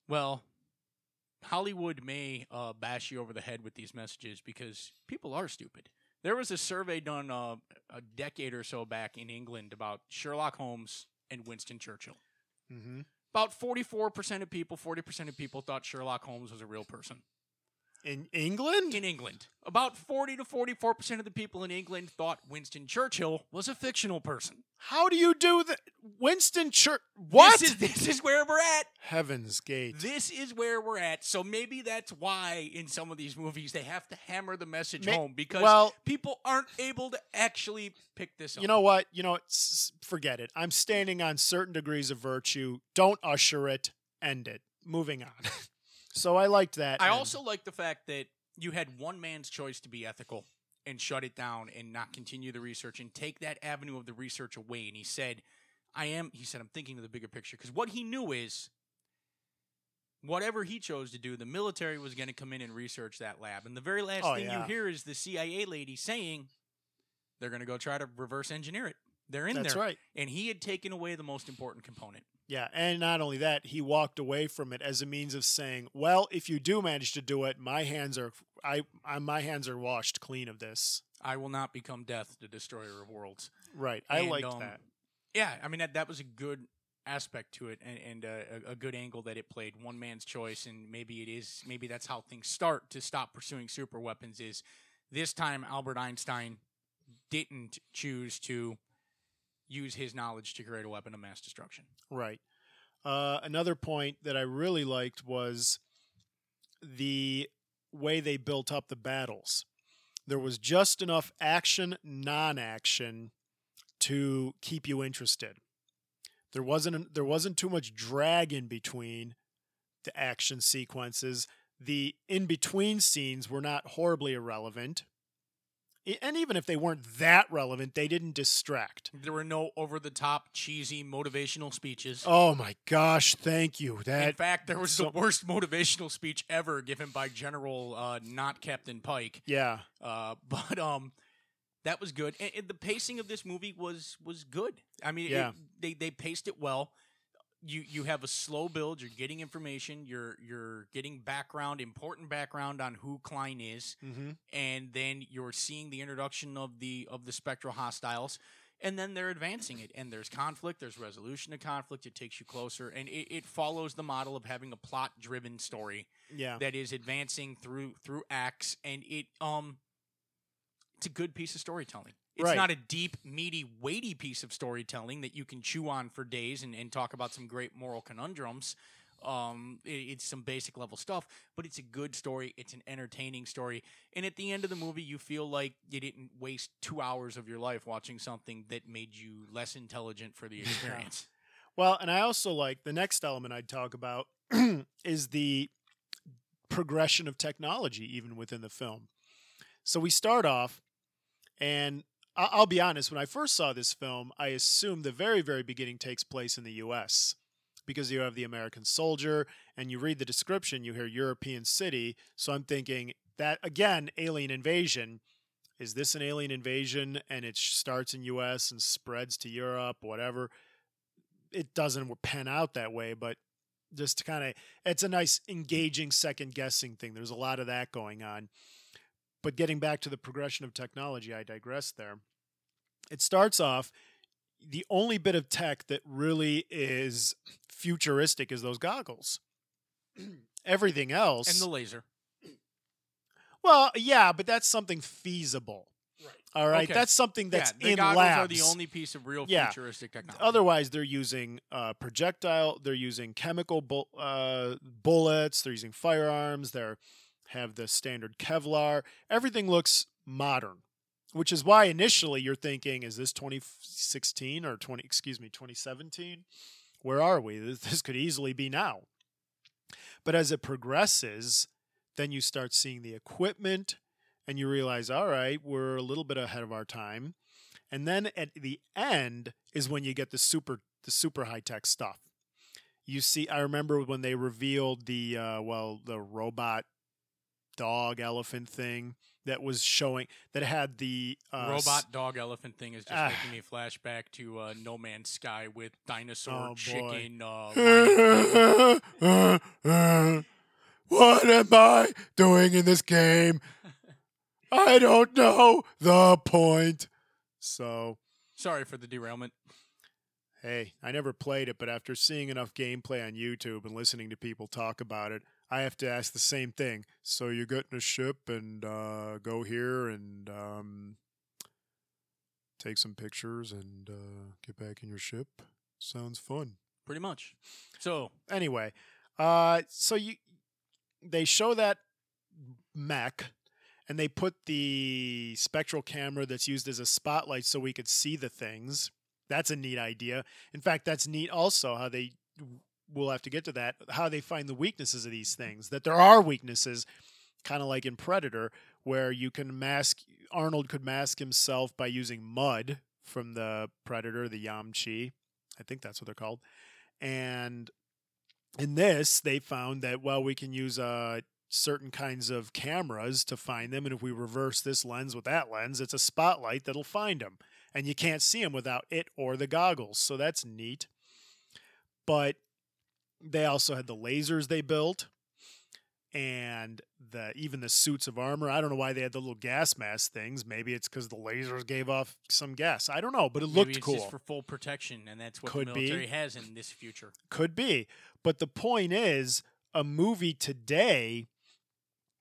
Well, Hollywood may uh, bash you over the head with these messages because people are stupid. There was a survey done uh, a decade or so back in England about Sherlock Holmes and Winston Churchill. Mm-hmm. About forty-four percent of people, forty percent of people thought Sherlock Holmes was a real person. In England? In England. About forty to forty-four percent of the people in England thought Winston Churchill was a fictional person. How do you do that? Winston Churchill? What? This is, this is where we're at. Heaven's Gate. This is where we're at. So maybe that's why in some of these movies they have to hammer the message Ma- home because well, people aren't able to actually pick this up. You know what? You know, forget it. I'm standing on certain degrees of virtue. Don't usher it. End it. Moving on. So I liked that. I also liked the fact that you had one man's choice to be ethical and shut it down and not continue the research and take that avenue of the research away. And he said, I am, he said, I'm thinking of the bigger picture. Because what he knew is whatever he chose to do, the military was going to come in and research that lab. And the very last oh, thing yeah. you hear is the C I A lady saying they're going to go try to reverse engineer it. They're in That's there. That's right. And he had taken away the most important component. Yeah, and not only that, he walked away from it as a means of saying, "Well, if you do manage to do it, my hands are I, I my hands are washed clean of this. I will not become death, the destroyer of worlds." Right, I and, liked um, that. Yeah, I mean that that was a good aspect to it, and, and uh, a, a good angle that it played. One man's choice, and maybe it is, maybe that's how things start to stop pursuing super weapons. Is this time Albert Einstein didn't choose to use his knowledge to create a weapon of mass destruction. Right. Uh, another point that I really liked was the way they built up the battles. There was just enough action, non-action to keep you interested. There wasn't there wasn't too much drag in between the action sequences. The in-between scenes were not horribly irrelevant. And even if they weren't that relevant, they didn't distract. There were no over-the-top, cheesy, motivational speeches. Oh, my gosh, thank you. That In fact, there was so- the worst motivational speech ever given by General, uh, not Captain Pike. Yeah. Uh, but um, that was good. And, and the pacing of this movie was was good. I mean, yeah. it, they, they paced it well. You you have a slow build. You're getting information. You're you're getting background, important background on who Klein is, mm-hmm. and then you're seeing the introduction of the of the spectral hostiles, and then they're advancing it. And there's conflict. There's resolution to conflict. It takes you closer, and it, it follows the model of having a plot-driven story yeah. that is advancing through through acts. And it um, it's a good piece of storytelling. It's right. not a deep, meaty, weighty piece of storytelling that you can chew on for days and, and talk about some great moral conundrums. Um, it, it's some basic level stuff, but it's a good story. It's an entertaining story. And at the end of the movie, you feel like you didn't waste two hours of your life watching something that made you less intelligent for the experience. Well, and I also like the next element I'd talk about is the progression of technology, even within the film. So we start off and I'll be honest, when I first saw this film, I assumed the very, very beginning takes place in the U S because you have the American soldier, and you read the description, you hear European city, so I'm thinking that, again, alien invasion. Is this an alien invasion, and it starts in U S and spreads to Europe, whatever? It doesn't pan out that way, but just to kind of, it's a nice engaging second-guessing thing. There's a lot of that going on. But getting back to the progression of technology, I digress there. It starts off, the only bit of tech that really is futuristic is those goggles. Everything else... And the laser. Well, yeah, but that's something feasible. Right. All right? Okay. That's something that's yeah, in labs. The goggles are the only piece of real yeah. futuristic technology. Otherwise, they're using uh, projectile, they're using chemical bu- uh, bullets, they're using firearms, they're... have the standard Kevlar. Everything looks modern, which is why initially you're thinking, is this twenty sixteen or twenty? Excuse me, twenty seventeen? Where are we? This, this could easily be now. But as it progresses, then you start seeing the equipment and you realize, all right, we're a little bit ahead of our time. And then at the end is when you get the super, the super high-tech stuff. You see, I remember when they revealed the, uh, well, the robot dog elephant thing that was showing that had the uh, robot dog elephant thing is just uh, making me flashback to uh, No Man's Sky with dinosaur oh chicken. Uh, what am I doing in this game? I don't know the point. So, sorry for the derailment. Hey, I never played it, but after seeing enough gameplay on YouTube and listening to people talk about it, I have to ask the same thing. So you get in a ship and uh, go here and um, take some pictures and uh, get back in your ship. Sounds fun. Pretty much. So anyway, uh, so you they show that mech, and they put the spectral camera that's used as a spotlight so we could see the things. That's a neat idea. In fact, that's neat also how they... We'll have to get to that, how they find the weaknesses of these things, that there are weaknesses, kind of like in Predator, where you can mask, Arnold could mask himself by using mud from the Predator, the Yamchi, I think that's what they're called, and in this, they found that, well, we can use uh, certain kinds of cameras to find them, and if we reverse this lens with that lens, it's a spotlight that'll find them, and you can't see them without it or the goggles, so that's neat, but they also had the lasers they built and the even the suits of armor. I don't know why they had the little gas mask things. Maybe it's because the lasers gave off some gas. I don't know, but it Maybe looked it's cool. Just for full protection, and that's what Could the military be. has in this future. Could be. But the point is, a movie today...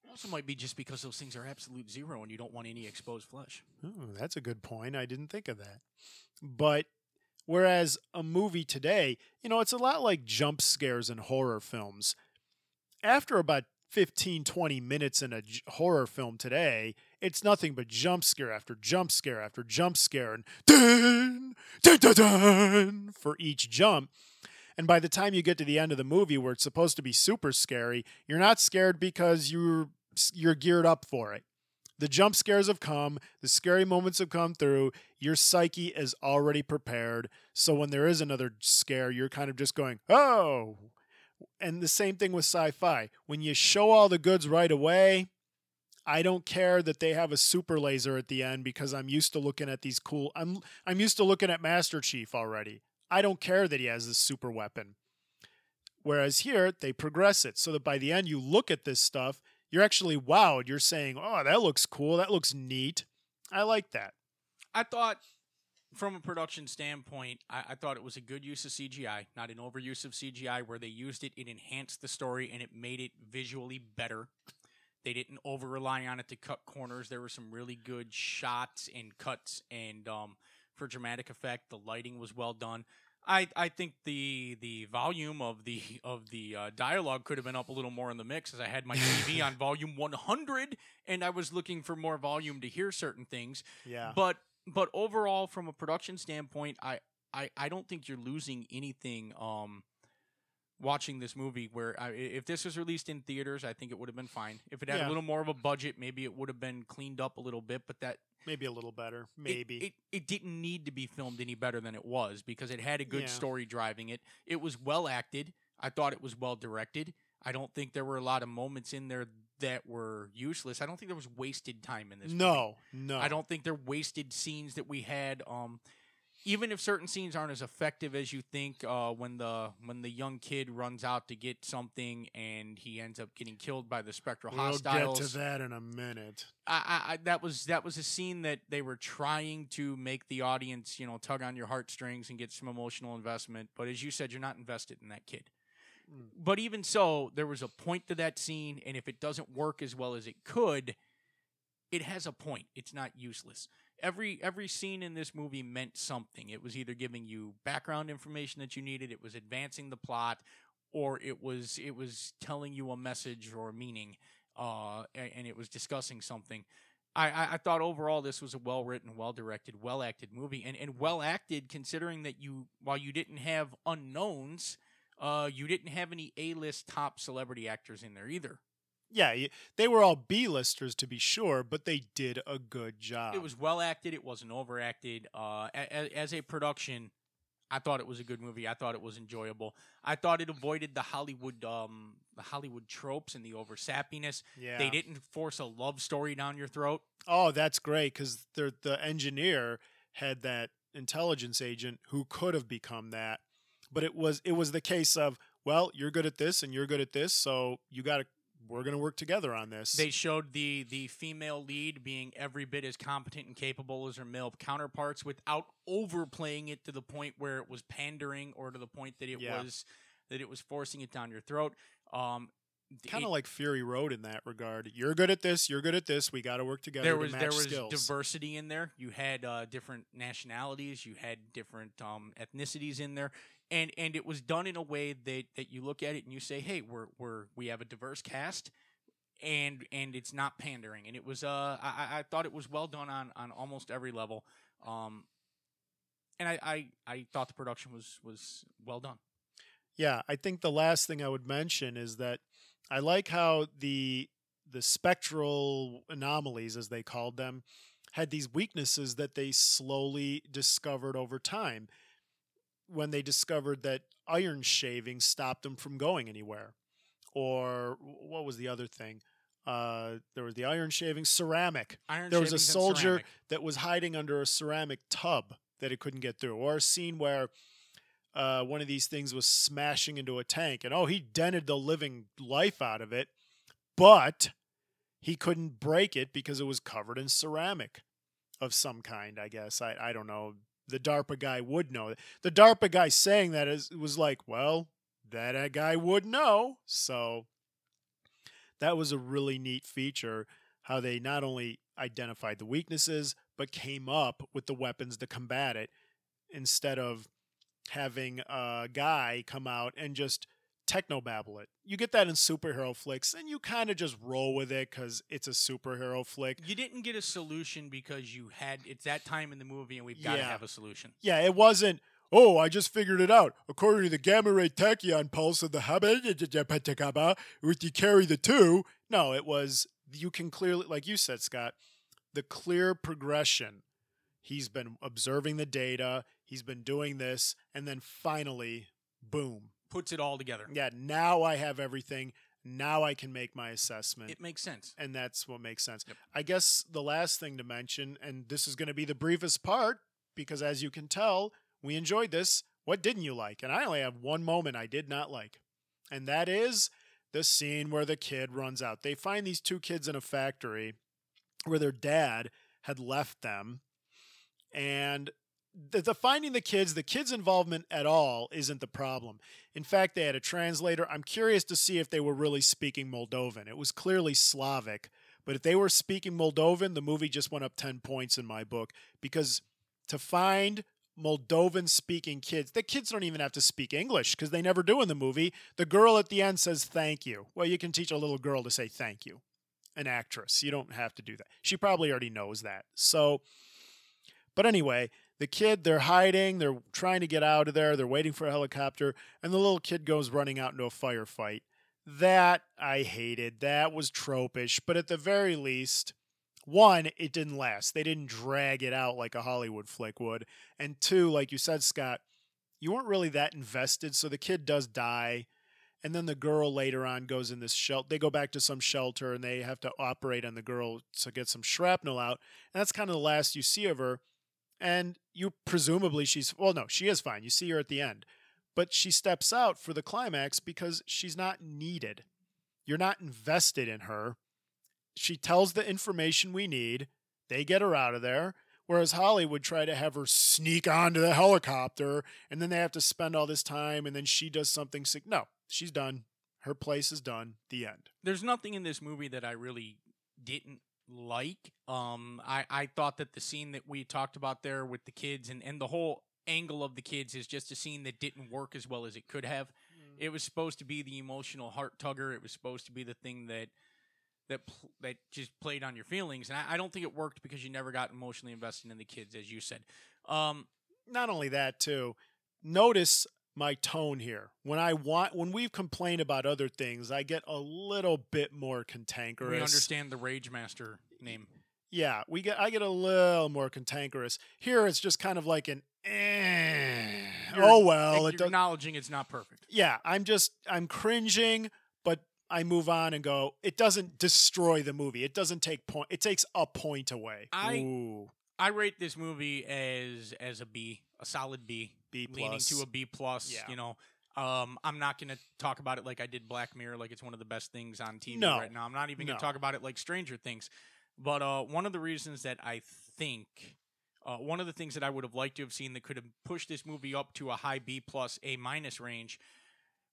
Also might be just because those things are absolute zero and you don't want any exposed flesh. Oh, that's a good point. I didn't think of that. But... Whereas a movie today, you know, it's a lot like jump scares in horror films. After about fifteen, twenty minutes in a j- horror film today, it's nothing but jump scare after jump scare after jump scare and dun, dun, dun, dun, for each jump. And by the time you get to the end of the movie where it's supposed to be super scary, you're not scared because you're you're geared up for it. The jump scares have come. The scary moments have come through. Your psyche is already prepared. So when there is another scare, you're kind of just going, oh. And the same thing with sci-fi. When you show all the goods right away, I don't care that they have a super laser at the end because I'm used to looking at these cool... I'm I'm used to looking at Master Chief already. I don't care that he has this super weapon. Whereas here, they progress it so that by the end, you look at this stuff... You're actually wowed. You're saying, oh, that looks cool. That looks neat. I like that. I thought, from a production standpoint, I, I thought it was a good use of C G I, not an overuse of C G I, where they used it. It enhanced the story, and it made it visually better. They didn't over-rely on it to cut corners. There were some really good shots and cuts, and um, for dramatic effect, the lighting was well done. I, I think the the volume of the of the uh, dialogue could have been up a little more in the mix, as I had my T V on volume one hundred, and I was looking for more volume to hear certain things. Yeah. But but overall, from a production standpoint, I, I, I don't think you're losing anything um, watching this movie. Where I, if this was released in theaters, I think it would have been fine. If it had yeah. a little more of a budget, maybe it would have been cleaned up a little bit. But that. Maybe a little better. Maybe. It, it, it didn't need to be filmed any better than it was because it had a good yeah. story driving it. It was well acted. I thought it was well directed. I don't think there were a lot of moments in there that were useless. I don't think there was wasted time in this No, movie. no. I don't think there were wasted scenes that we had. Um, even if certain scenes aren't as effective as you think, uh, when the when the young kid runs out to get something and he ends up getting killed by the spectral we'll hostiles. We'll get to that in a minute. I, I, I, that was that was a scene that they were trying to make the audience, you know, tug on your heartstrings and get some emotional investment. But as you said, you're not invested in that kid. Mm. But even so, there was a point to that scene, and if it doesn't work as well as it could, it has a point. It's not useless. Every every scene in this movie meant something. It was either giving you background information that you needed, it was advancing the plot, or it was it was telling you a message or meaning, uh, and it was discussing something. I, I, I thought overall this was a well-written, well-directed, well-acted movie, and, and well-acted considering that you while you didn't have unknowns, uh, you didn't have any A-list top celebrity actors in there either. Yeah, they were all B-listers to be sure, but they did a good job. It was well acted. It wasn't overacted. Uh, as, as a production, I thought it was a good movie. I thought it was enjoyable. I thought it avoided the Hollywood um, the Hollywood tropes and the oversappiness. Yeah. They didn't force a love story down your throat. Oh, that's great, because the, the engineer had that intelligence agent who could have become that. But it was it was the case of, well, you're good at this and you're good at this, so you got to we're going to work together on this. They showed the the female lead being every bit as competent and capable as her male counterparts without overplaying it to the point where it was pandering or to the point that it yeah. was that it was forcing it down your throat. Um, kind of like Fury Road in that regard. You're good at this. You're good at this. We got to work together. There was to match there was skills. diversity in there. You had uh, different nationalities. You had different um, ethnicities in there. And and it was done in a way that, that you look at it and you say, hey, we're we're we have a diverse cast, and and it's not pandering. And it was uh I, I thought it was well done on, on almost every level, um, and I, I I thought the production was was well done. Yeah, I think the last thing I would mention is that I like how the the spectral anomalies, as they called them, had these weaknesses that they slowly discovered over time. When they discovered that iron shaving stopped them from going anywhere, or what was the other thing? Uh, there was the iron shaving, ceramic. Iron there was a soldier that was hiding under a ceramic tub that it couldn't get through, or a scene where uh, one of these things was smashing into a tank, and oh, he dented the living life out of it, but he couldn't break it because it was covered in ceramic of some kind, I guess. I, I don't know. The DARPA guy would know. The DARPA guy saying that is was like, well, that guy would know. So that was a really neat feature, how they not only identified the weaknesses, but came up with the weapons to combat it instead of having a guy come out and just technobabble it. You get that in superhero flicks, and you kind of just roll with it because it's a superhero flick. You didn't get a solution because you had it's that time in the movie, and we've got to yeah. have a solution. Yeah, it wasn't. Oh, I just figured it out. According to the gamma ray tachyon pulse of the Habba, with you carry the two. No, it was you can clearly, like you said, Scott, the clear progression. He's been observing the data. He's been doing this, and then finally, boom. Puts it all together. Yeah, now I have everything. Now I can make my assessment. It makes sense. And that's what makes sense. Yep. I guess the last thing to mention, and this is going to be the briefest part, because as you can tell, we enjoyed this. What didn't you like? And I only have one moment I did not like. And that is the scene where the kid runs out. They find these two kids in a factory where their dad had left them. And The, the finding the kids, the kids' involvement at all isn't the problem. In fact, they had a translator. I'm curious to see if they were really speaking Moldovan. It was clearly Slavic, but if they were speaking Moldovan, the movie just went up ten points in my book, because to find Moldovan-speaking kids, the kids don't even have to speak English because they never do in the movie. The girl at the end says, thank you. Well, you can teach a little girl to say thank you, an actress. You don't have to do that. She probably already knows that. So, but anyway, the kid, they're hiding, they're trying to get out of there, they're waiting for a helicopter, and the little kid goes running out into a firefight. That I hated. That was tropish. But at the very least, one, it didn't last. They didn't drag it out like a Hollywood flick would. And two, like you said, Scott, you weren't really that invested, so the kid does die. And then the girl later on goes in this shelter. They go back to some shelter, and they have to operate on the girl to get some shrapnel out. And that's kind of the last you see of her. And you presumably she's, well, no, she is fine. You see her at the end. But she steps out for the climax because she's not needed. You're not invested in her. She tells the information we need. They get her out of there. Whereas Holly would try to have her sneak onto the helicopter, and then they have to spend all this time, and then she does something sick. No, she's done. Her place is done. The end. There's nothing in this movie that I really didn't like. Um, I, I thought that the scene that we talked about there with the kids and, and the whole angle of the kids is just a scene that didn't work as well as it could have. Mm. It was supposed to be the emotional heart tugger. It was supposed to be the thing that that pl- that just played on your feelings. And I, I don't think it worked because you never got emotionally invested in the kids, as you said. Um, Not only that, too. Notice my tone here. When I want, when we've complained about other things, I get a little bit more cantankerous. We understand the Rage Master name. Yeah, we get. I get a little more cantankerous. Here, it's just kind of like an. Eh, oh well, it acknowledging it's not perfect. Yeah, I'm just. I'm cringing, but I move on and go. It doesn't destroy the movie. It doesn't take point. It takes a point away. I Ooh. I rate this movie as as a B, a solid B. B plus. Leaning to a B plus, yeah. You know, Um, I'm not going to talk about it like I did Black Mirror, like it's one of the best things on T V no. right now. I'm not even no. going to talk about it like Stranger Things. But uh, one of the reasons that I think, uh, one of the things that I would have liked to have seen that could have pushed this movie up to a high B plus, A minus range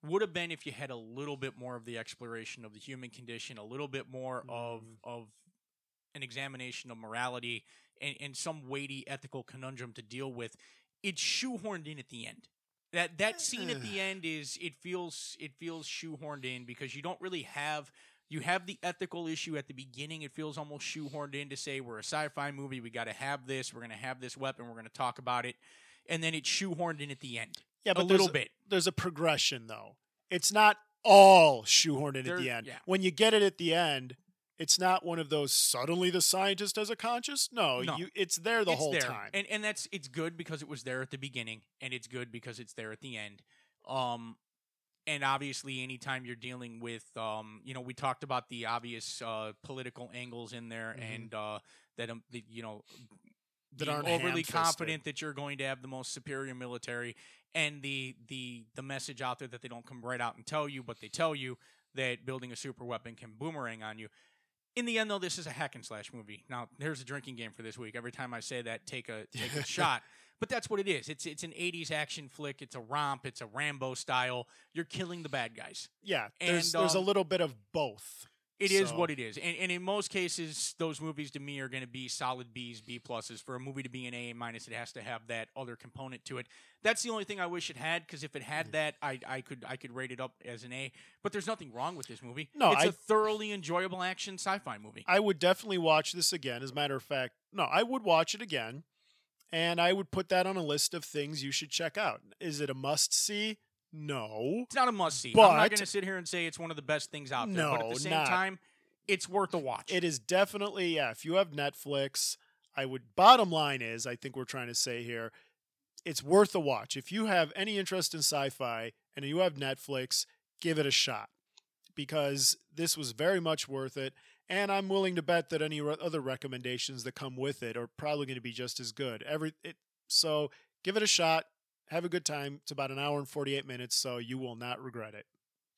would have been if you had a little bit more of the exploration of the human condition, a little bit more mm. of of an examination of morality and, and some weighty ethical conundrum to deal with. It's shoehorned in at the end. That that scene at the end is it feels it feels shoehorned in because you don't really have you have the ethical issue at the beginning. It feels almost shoehorned in to say we're a sci-fi movie. We got to have this. We're going to have this weapon. We're going to talk about it, and then it's shoehorned in at the end. Yeah, but a little bit. There's a progression though. It's not all shoehorned in there, at the end. Yeah. When you get it at the end, it's not one of those suddenly the scientist has a conscience. No, no. You, it's there the it's whole there. time, and and that's it's good because it was there at the beginning, and it's good because it's there at the end. Um, and obviously, anytime you're dealing with, um, you know, we talked about the obvious uh, political angles in there, mm-hmm. and uh, that um, the, you know, that being aren't overly confident that you're going to have the most superior military, and the the the message out there that they don't come right out and tell you, but they tell you that building a super weapon can boomerang on you. In the end, though, this is a hack and slash movie. Now, there's a drinking game for this week. Every time I say that, take a take a shot. But that's what it is. It's it's an eighties action flick. It's a romp. It's a Rambo style. You're killing the bad guys. Yeah, and there's, um, there's a little bit of both. It so. is what it is. And and in most cases, those movies to me are going to be solid Bs, B pluses. For a movie to be an A minus, it has to have that other component to it. That's the only thing I wish it had, because if it had that, I I could I could rate it up as an A. But there's nothing wrong with this movie. No, it's I, a thoroughly enjoyable action sci-fi movie. I would definitely watch this again. As a matter of fact, no, I would watch it again, and I would put that on a list of things you should check out. Is it a must-see? No. It's not a must-see. I'm not going to sit here and say it's one of the best things out there. No, but at the same not. time, it's worth a watch. It is definitely, yeah, if you have Netflix, I would, bottom line is, I think we're trying to say here, it's worth a watch. If you have any interest in sci-fi and you have Netflix, give it a shot, because this was very much worth it. And I'm willing to bet that any other recommendations that come with it are probably going to be just as good. Every it, So give it a shot. Have a good time. It's about an hour and forty-eight minutes, so you will not regret it.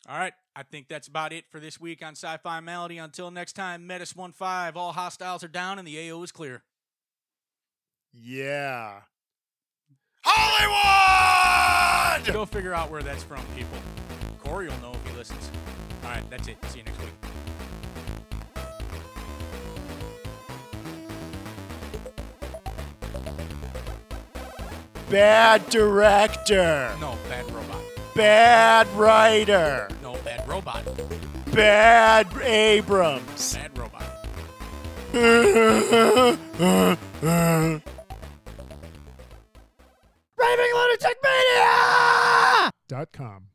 All right. I think that's about it for this week on Sci-Fi Melody. Until next time, Metis one five. All hostiles are down and the A O is clear. Yeah. Hollywood! Go figure out where that's from, people. Corey will know if he listens. All right. That's it. See you next week. Bad director. No, bad robot. Bad writer. No, bad robot. Bad Abrams. Bad robot. Raving Lunatic Media dot com